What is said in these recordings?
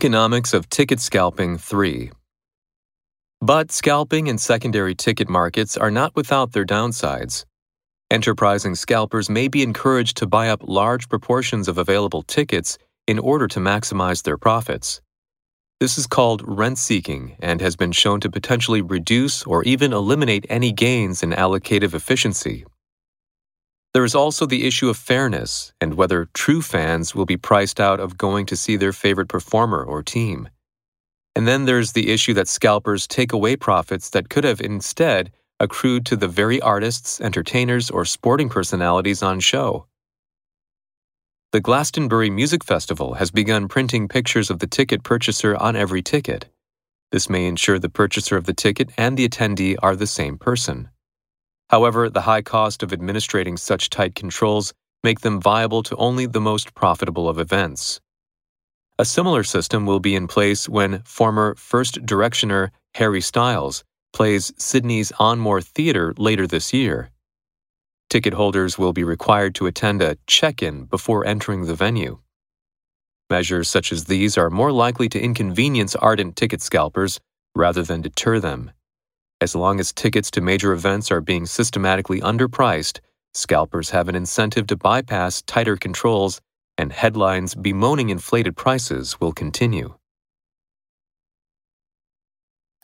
Economics of Ticket Scalping 3. But scalping and secondary ticket markets are not without their downsides. Enterprising scalpers may be encouraged to buy up large proportions of available tickets in order to maximize their profits. This is called rent-seeking and has been shown to potentially reduce or even eliminate any gains in allocative efficiency. There is also the issue of fairness and whether true fans will be priced out of going to see their favorite performer or team. And then there's the issue that scalpers take away profits that could have instead accrued to the very artists, entertainers, or sporting personalities on show. The Glastonbury Music Festival has begun printing pictures of the ticket purchaser on every ticket. This may ensure the purchaser of the ticket and the attendee are the same person. However, the high cost of administrating such tight controls make them viable to only the most profitable of events. A similar system will be in place when former First Directioner Harry Styles plays Sydney's Onmore Theatre later this year. Ticket holders will be required to attend a check-in before entering the venue. Measures such as these are more likely to inconvenience ardent ticket scalpers rather than deter them. As long as tickets to major events are being systematically underpriced, scalpers have an incentive to bypass tighter controls, and headlines bemoaning inflated prices will continue.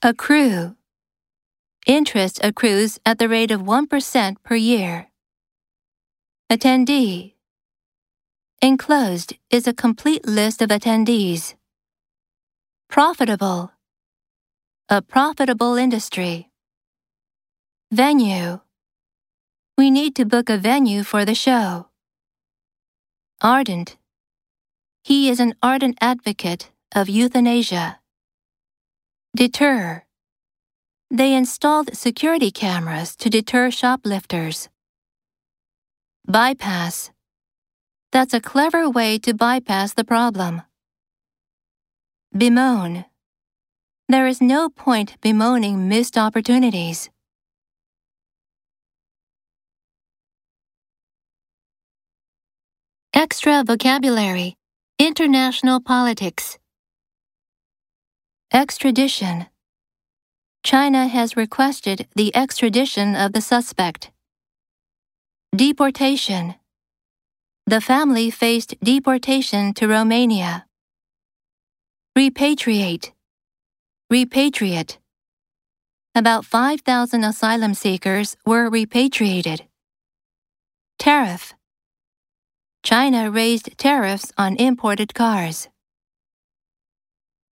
Accrue. Interest accrues at the rate of 1% per year. Attendee. Enclosed is a complete list of attendees. Profitable. A profitable industry. Venue. We need to book a venue for the show. Ardent. He is an ardent advocate of euthanasia. Deter. They installed security cameras to deter shoplifters. Bypass. That's a clever way to bypass the problem. Bemoan. There is no point bemoaning missed opportunities. Extra vocabulary. International politics. Extradition. China has requested the extradition of the suspect. Deportation. The family faced deportation to Romania. Repatriate. Repatriate. About 5,000 asylum seekers were repatriated. Tariff. China raised tariffs on imported cars.